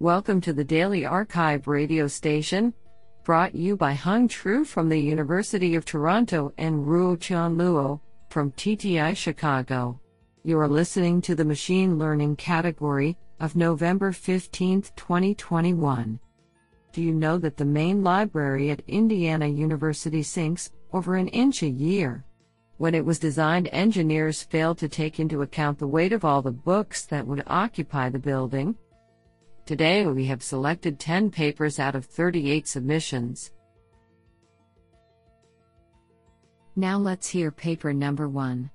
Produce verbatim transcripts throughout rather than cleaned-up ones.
Welcome to the Daily Archive radio station, brought you by Hung Tru from the University of Toronto and Ruo Chan Luo from T T I Chicago. You are listening to the Machine Learning category of November fifteenth, twenty twenty-one. Do you know that the main library at Indiana University sinks over an inch a year? When it was designed, engineers failed to take into account the weight of all the books that would occupy the building. Today we have selected ten papers out of thirty-eight submissions. Now let's hear paper number one.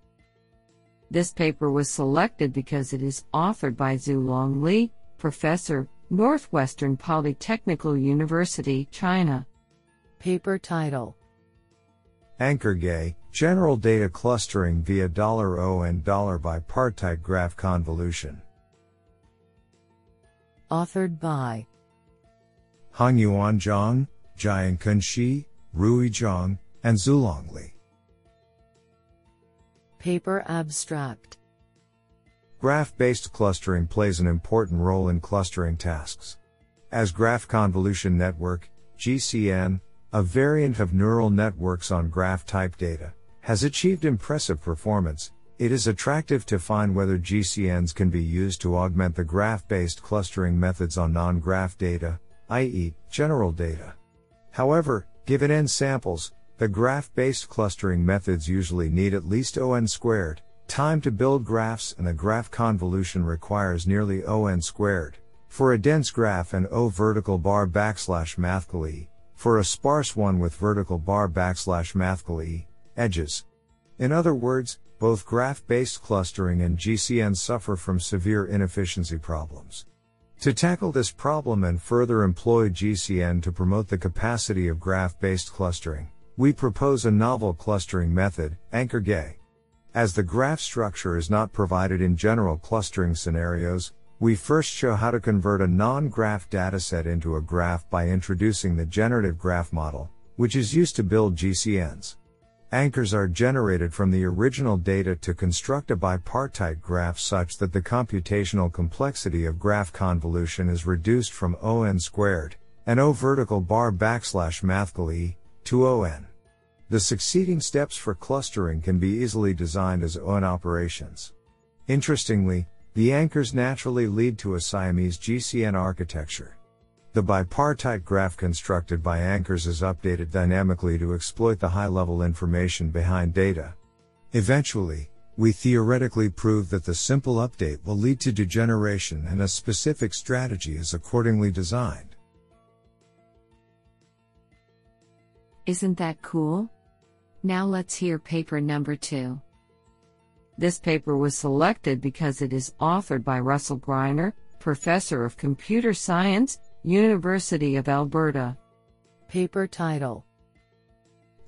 This paper was selected because it is authored by Zhu Long Li, professor, Northwestern Polytechnical University, China. Paper title: AnchorGAE, General Data Clustering via dollar O and dollar Bipartite Graph Convolution. Authored by Hongyuan Zhang, Jiankun Shi, Rui Zhang, and Zhu Long Li. Paper abstract: Graph-based clustering plays an important role in clustering tasks. As Graph Convolution Network, G C N, a variant of neural networks on graph-type data, has achieved impressive performance, it is attractive to find whether G C Ns can be used to augment the graph-based clustering methods on non-graph data, that is, general data. However, given n samples, the graph-based clustering methods usually need at least O n squared time to build graphs, and the graph convolution requires nearly O n squared for a dense graph and O vertical bar backslash mathcal e for a sparse one with vertical bar backslash mathcal e edges. In other words, both graph-based clustering and G C N suffer from severe inefficiency problems. To tackle this problem and further employ G C N to promote the capacity of graph-based clustering, we propose a novel clustering method, AnchorGAE. As the graph structure is not provided in general clustering scenarios, we first show how to convert a non-graph dataset into a graph by introducing the generative graph model, which is used to build G C Ns. Anchors are generated from the original data to construct a bipartite graph such that the computational complexity of graph convolution is reduced from O n squared, and O vertical bar backslash mathcal e, to O n. The succeeding steps for clustering can be easily designed as O n operations. Interestingly, the anchors naturally lead to a Siamese G C N architecture. The bipartite graph constructed by anchors is updated dynamically to exploit the high-level information behind data. Eventually, we theoretically prove that the simple update will lead to degeneration, and a specific strategy is accordingly designed. Isn't that cool? Now let's hear paper number two. This paper was selected because it is authored by Russell Greiner, professor of computer science, University of Alberta. Paper title: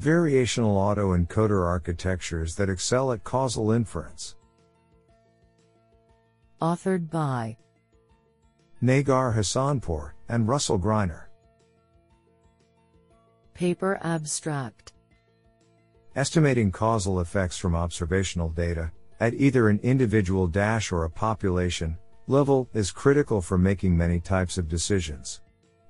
Variational Autoencoder Architectures that Excel at Causal Inference. Authored by Negar Hassanpour and Russell Greiner. Paper abstract: Estimating causal effects from observational data, at either an individual dash or a population level, is critical for making many types of decisions.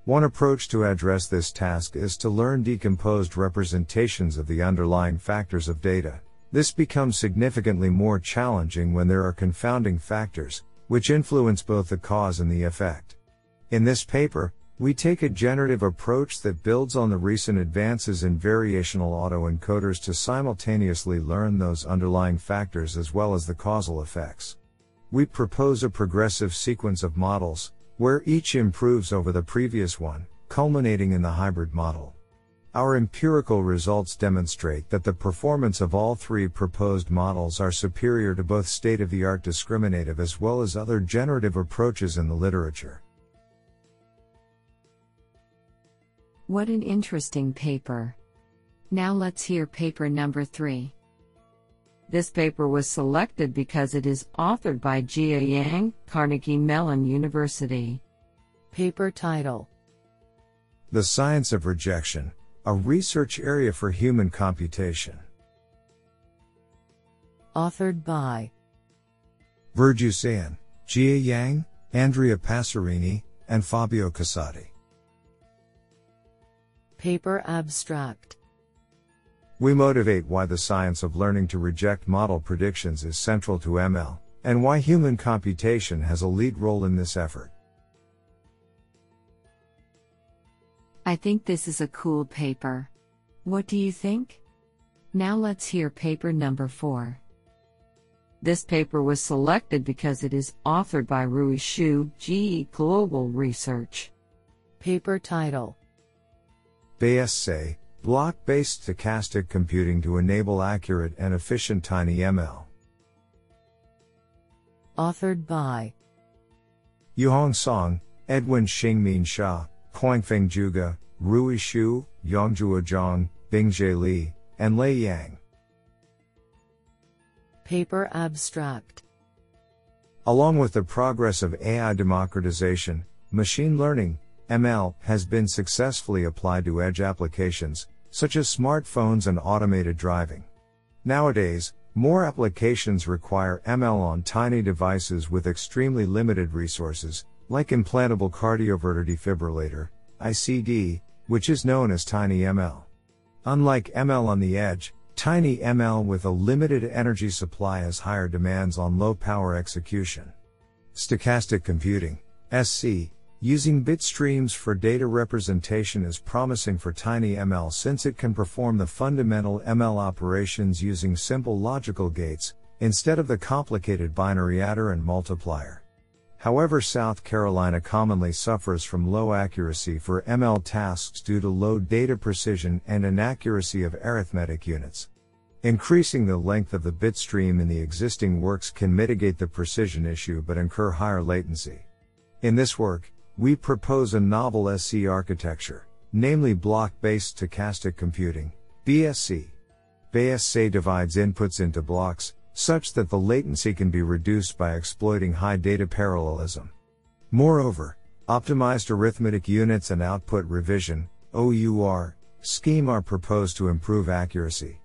One approach to address this task is to learn decomposed representations of the underlying factors of data. This becomes significantly more challenging when there are confounding factors, which influence both the cause and the effect. In this paper, we take a generative approach that builds on the recent advances in variational autoencoders to simultaneously learn those underlying factors as well as the causal effects. We propose a progressive sequence of models, where each improves over the previous one, culminating in the hybrid model. Our empirical results demonstrate that the performance of all three proposed models are superior to both state-of-the-art discriminative as well as other generative approaches in the literature. What an interesting paper. Now let's hear paper number three. This paper was selected because it is authored by Jia Yang, Carnegie Mellon University. Paper title: The Science of Rejection, a Research Area for Human Computation. Authored by Virgilio Santi, Jia Yang, Andrea Passerini, and Fabio Cassati. Paper abstract. We motivate why the science of learning to reject model predictions is central to M L, and why human computation has a lead role in this effort. I think this is a cool paper. What do you think? Now let's hear paper number four. This paper was selected because it is authored by Rui Shu, G E Global Research. Paper title: Bayes Say, Block-Based Stochastic Computing to Enable Accurate and Efficient Tiny M L. Authored by Yuhong Song, Edwin Xingmin Sha, Koingfeng Juga, Rui Shu, Yongzhuo Zhang, Bing Li, and Lei Yang. Paper abstract. Along with the progress of A I democratization, machine learning, M L, has been successfully applied to edge applications, such as smartphones and automated driving. Nowadays, more applications require M L on tiny devices with extremely limited resources, like implantable cardioverter defibrillator, I C D, which is known as Tiny M L. Unlike M L on the edge, Tiny M L with a limited energy supply has higher demands on low-power execution. Stochastic computing, S C, using bit streams for data representation is promising for Tiny M L since it can perform the fundamental M L operations using simple logical gates, instead of the complicated binary adder and multiplier. However, South Carolina commonly suffers from low accuracy for M L tasks due to low data precision and inaccuracy of arithmetic units. Increasing the length of the bit stream in the existing works can mitigate the precision issue but incur higher latency. In this work, we propose a novel S C architecture, namely block-based stochastic computing, B S C. Bayes Say divides inputs into blocks, such that the latency can be reduced by exploiting high data parallelism. Moreover, optimized arithmetic units and output revision, O U R, scheme are proposed to improve accuracy.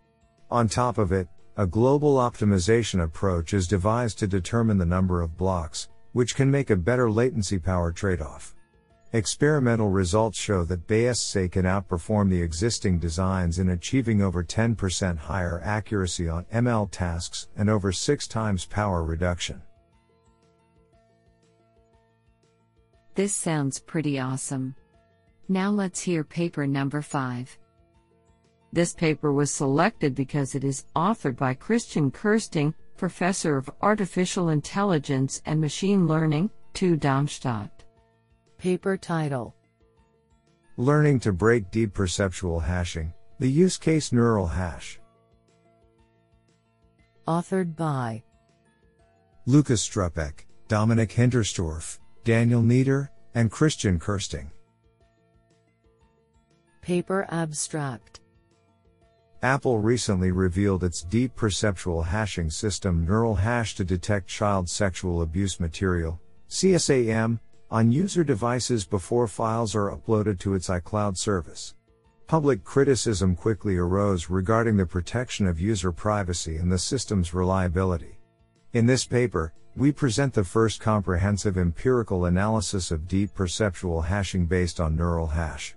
On top of it, a global optimization approach is devised to determine the number of blocks, which can make a better latency power trade-off. Experimental results show that Bayes Say can outperform the existing designs in achieving over ten percent higher accuracy on M L tasks and over six times power reduction. This sounds pretty awesome. Now let's hear paper number five. This paper was selected because it is authored by Christian Kersting, Professor of Artificial Intelligence and Machine Learning, to Darmstadt. Paper title: Learning to Break Deep Perceptual Hashing, the Use Case NeuralHash. Authored by Lucas Strupek, Dominic Hinterstorff, Daniel Nieder, and Christian Kersting. Paper abstract. Apple recently revealed its deep perceptual hashing system NeuralHash to detect child sexual abuse material, C S A M, on user devices before files are uploaded to its iCloud service. Public criticism quickly arose regarding the protection of user privacy and the system's reliability. In this paper, we present the first comprehensive empirical analysis of deep perceptual hashing based on NeuralHash.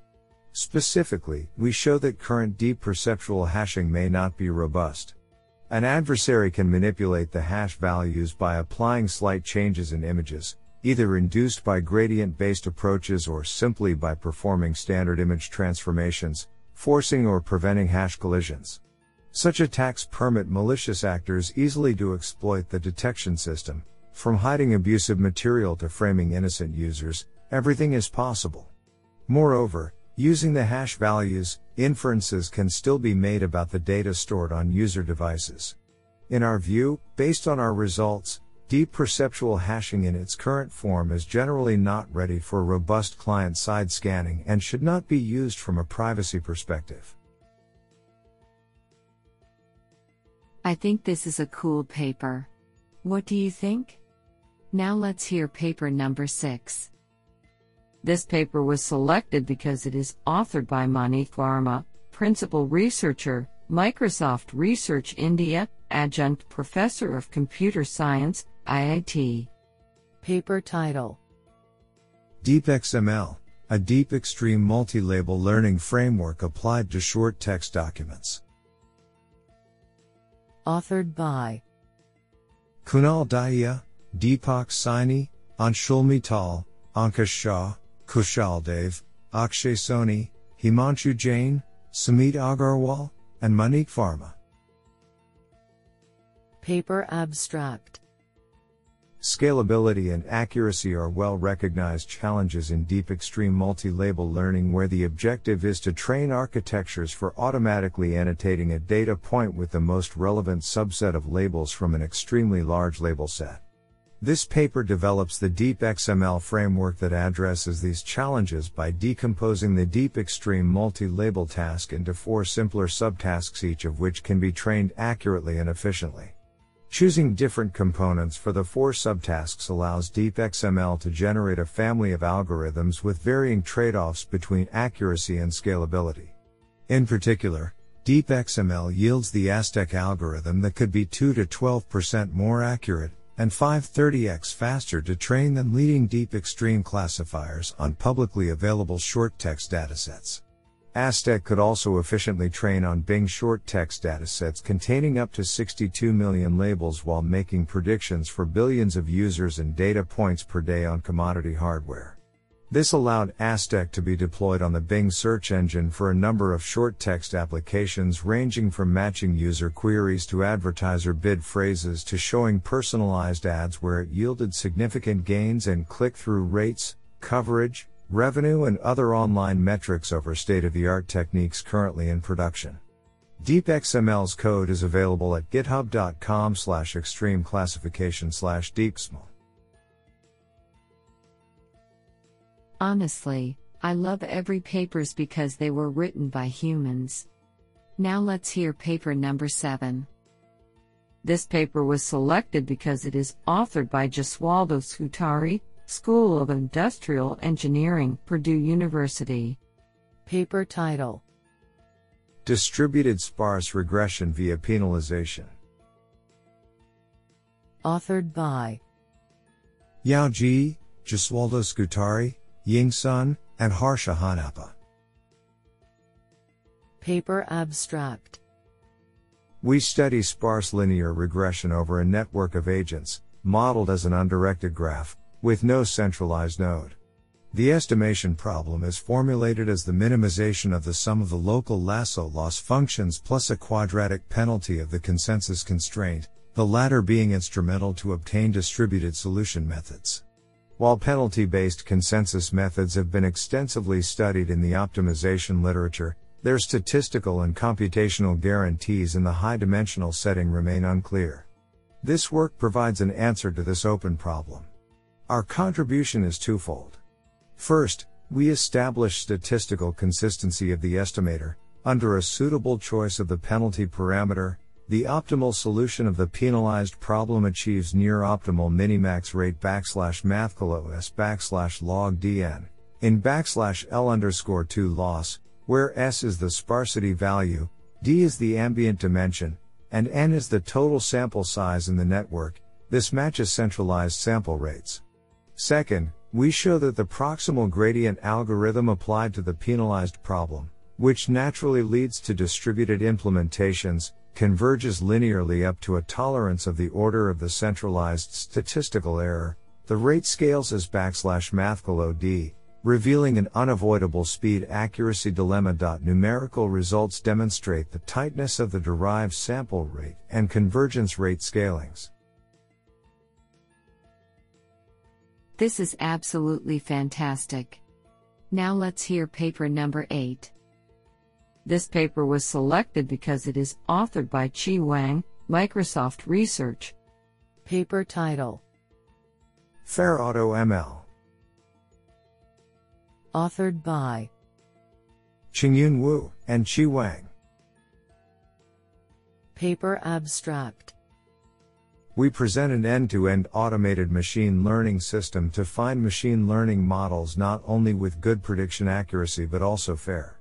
Specifically, we show that current deep perceptual hashing may not be robust. An adversary can manipulate the hash values by applying slight changes in images, either induced by gradient-based approaches or simply by performing standard image transformations, forcing or preventing hash collisions. Such attacks permit malicious actors easily to exploit the detection system. From hiding abusive material to framing innocent users, everything is possible. Moreover, using the hash values, inferences can still be made about the data stored on user devices. In our view, based on our results, deep perceptual hashing in its current form is generally not ready for robust client-side scanning and should not be used from a privacy perspective. I think this is a cool paper. What do you think? Now let's hear paper number six. This paper was selected because it is authored by Manik Varma, Principal Researcher, Microsoft Research India, Adjunct Professor of Computer Science, I I T. Paper title: DeepXML, a deep extreme multi-label learning framework applied to short text documents. Authored by Kunal Dahya, Deepak Saini, Anshul Mittal, Ankush Shah, Kushal Dev, Akshay Soni, Himanshu Jain, Sumit Agarwal, and Manik Varma. Paper abstract. Scalability and accuracy are well-recognized challenges in deep extreme multi-label learning, where the objective is to train architectures for automatically annotating a data point with the most relevant subset of labels from an extremely large label set. This paper develops the DeepXML framework that addresses these challenges by decomposing the deep extreme multi-label task into four simpler subtasks, each of which can be trained accurately and efficiently. Choosing different components for the four subtasks allows DeepXML to generate a family of algorithms with varying trade-offs between accuracy and scalability. In particular, DeepXML yields the Aztec algorithm that could be two to twelve percent more accurate and five hundred thirty x faster to train than leading deep extreme classifiers on publicly available short text datasets. Aztec could also efficiently train on Bing short text datasets containing up to sixty-two million labels while making predictions for billions of users and data points per day on commodity hardware. This allowed Aztec to be deployed on the Bing search engine for a number of short text applications, ranging from matching user queries to advertiser bid phrases to showing personalized ads, where it yielded significant gains in click-through rates, coverage, revenue, and other online metrics over state-of-the-art techniques currently in production. DeepXML's code is available at github.com slash extreme classification slash deepxml. Honestly, I love every papers because they were written by humans. Now let's hear paper number seven. This paper was selected because it is authored by Gesualdo Scutari, School of Industrial Engineering, Purdue University. Paper title: Distributed Sparse Regression via Penalization. Authored by Yao Ji, Gesualdo Scutari, Ying Sun, and Harsha Hanappa. Paper abstract. We study sparse linear regression over a network of agents, modeled as an undirected graph, with no centralized node. The estimation problem is formulated as the minimization of the sum of the local lasso loss functions plus a quadratic penalty of the consensus constraint, the latter being instrumental to obtain distributed solution methods. While penalty-based consensus methods have been extensively studied in the optimization literature, their statistical and computational guarantees in the high-dimensional setting remain unclear. This work provides an answer to this open problem. Our contribution is twofold. First, we establish statistical consistency of the estimator, under a suitable choice of the penalty parameter. The optimal solution of the penalized problem achieves near optimal minimax rate backslash mathcal_os backslash log dn, in backslash l underscore 2 loss, where s is the sparsity value, d is the ambient dimension, and n is the total sample size in the network. This matches centralized sample rates. Second, we show that the proximal gradient algorithm applied to the penalized problem, which naturally leads to distributed implementations, converges linearly up to a tolerance of the order of the centralized statistical error. The rate scales as backslash mathcal_od, revealing an unavoidable speed accuracy dilemma. Numerical results demonstrate the tightness of the derived sample rate and convergence rate scalings. This is absolutely fantastic. Now let's hear paper number eight. This paper was selected because it is authored by Qi Wang, Microsoft Research. Paper title: Fair Auto M L. Authored by Qingyun Wu and Qi Wang. Paper abstract. We present an end-to-end automated machine learning system to find machine learning models not only with good prediction accuracy but also fair.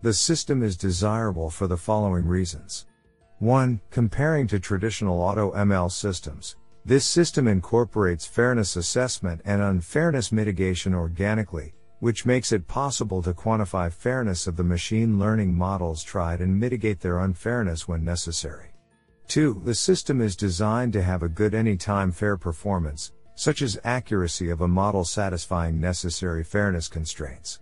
The system is desirable for the following reasons. one. Comparing to traditional auto M L systems, This system incorporates fairness assessment and unfairness mitigation organically, which makes it possible to quantify fairness of the machine learning models tried and mitigate their unfairness when necessary. two. The system is designed to have a good anytime fair performance, such as accuracy of a model satisfying necessary fairness constraints.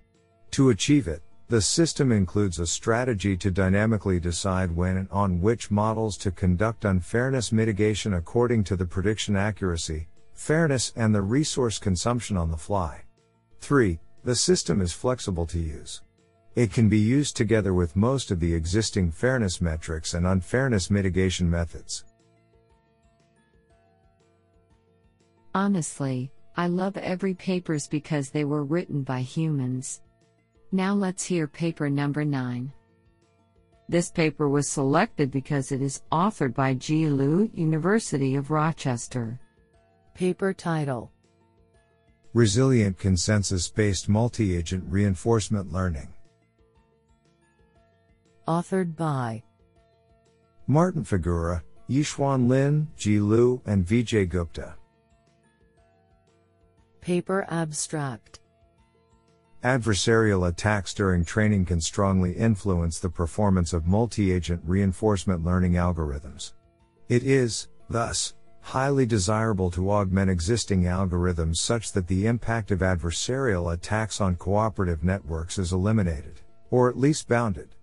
To achieve it, the system includes a strategy to dynamically decide when and on which models to conduct unfairness mitigation according to the prediction accuracy, fairness, and the resource consumption on the fly. three. The system is flexible to use. It can be used together with most of the existing fairness metrics and unfairness mitigation methods. Honestly, I love every papers because they were written by humans. Now let's hear paper number nine. This paper was selected because it is authored by Ji Lu, University of Rochester. Paper title: Resilient Consensus-Based Multi-Agent Reinforcement Learning. Authored by Martin Figueroa, Yishuan Lin, Ji Lu, and Vijay Gupta. Paper abstract: Adversarial attacks during training can strongly influence the performance of multi-agent reinforcement learning algorithms. It is, thus, highly desirable to augment existing algorithms such that the impact of adversarial attacks on cooperative networks is eliminated, or at least bounded.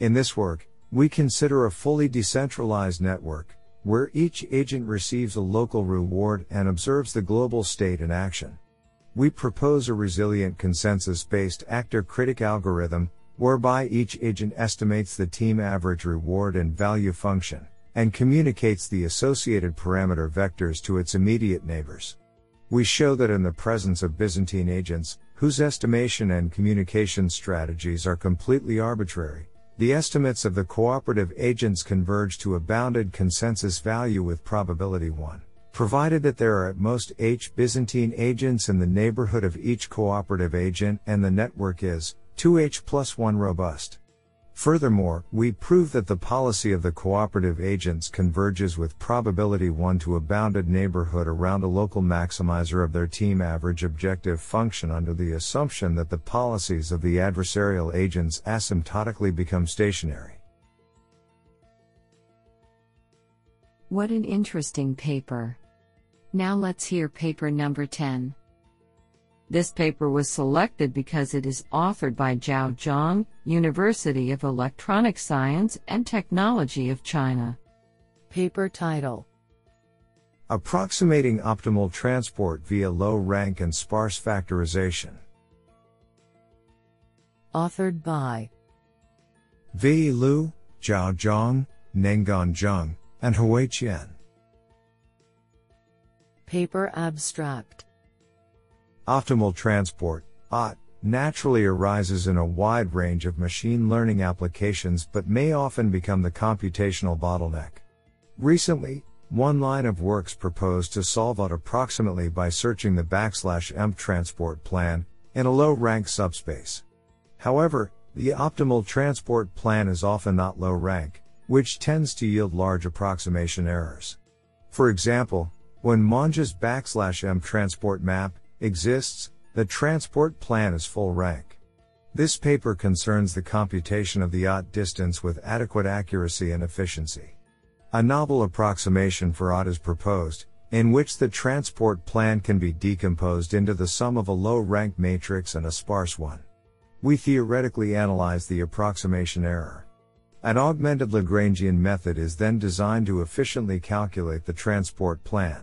In this work, we consider a fully decentralized network, where each agent receives a local reward and observes the global state in action. We propose a resilient consensus-based actor-critic algorithm, whereby each agent estimates the team average reward and value function, and communicates the associated parameter vectors to its immediate neighbors. We show that in the presence of Byzantine agents, whose estimation and communication strategies are completely arbitrary, the estimates of the cooperative agents converge to a bounded consensus value with probability one. Provided that there are at most eight Byzantine agents in the neighborhood of each cooperative agent and the network is, two H plus one robust. Furthermore, we prove that the policy of the cooperative agents converges with probability one to a bounded neighborhood around a local maximizer of their team average objective function under the assumption that the policies of the adversarial agents asymptotically become stationary. What an interesting paper. Now let's hear paper number ten. This paper was selected because it is authored by Zhao Zhang, University of Electronic Science and Technology of China. Paper title: Approximating Optimal Transport via Low Rank and Sparse Factorization. Authored by Ji Lu, Zhao Zhang, Nenggan Zhang, and Hui Qian. Paper abstract: Optimal transport, O T, naturally arises in a wide range of machine learning applications but may often become the computational bottleneck. Recently, one line of works proposed to solve O T approximately by searching the backslash emp transport plan in a low-rank subspace. However, the optimal transport plan is often not low-rank, which tends to yield large approximation errors. For example, when Monge's backslash emp transport map exists, the transport plan is full rank. This paper concerns the computation of the O T distance with adequate accuracy and efficiency. A novel approximation for O T is proposed, in which the transport plan can be decomposed into the sum of a low-rank matrix and a sparse one. We theoretically analyze the approximation error. An augmented Lagrangian method is then designed to efficiently calculate the transport plan.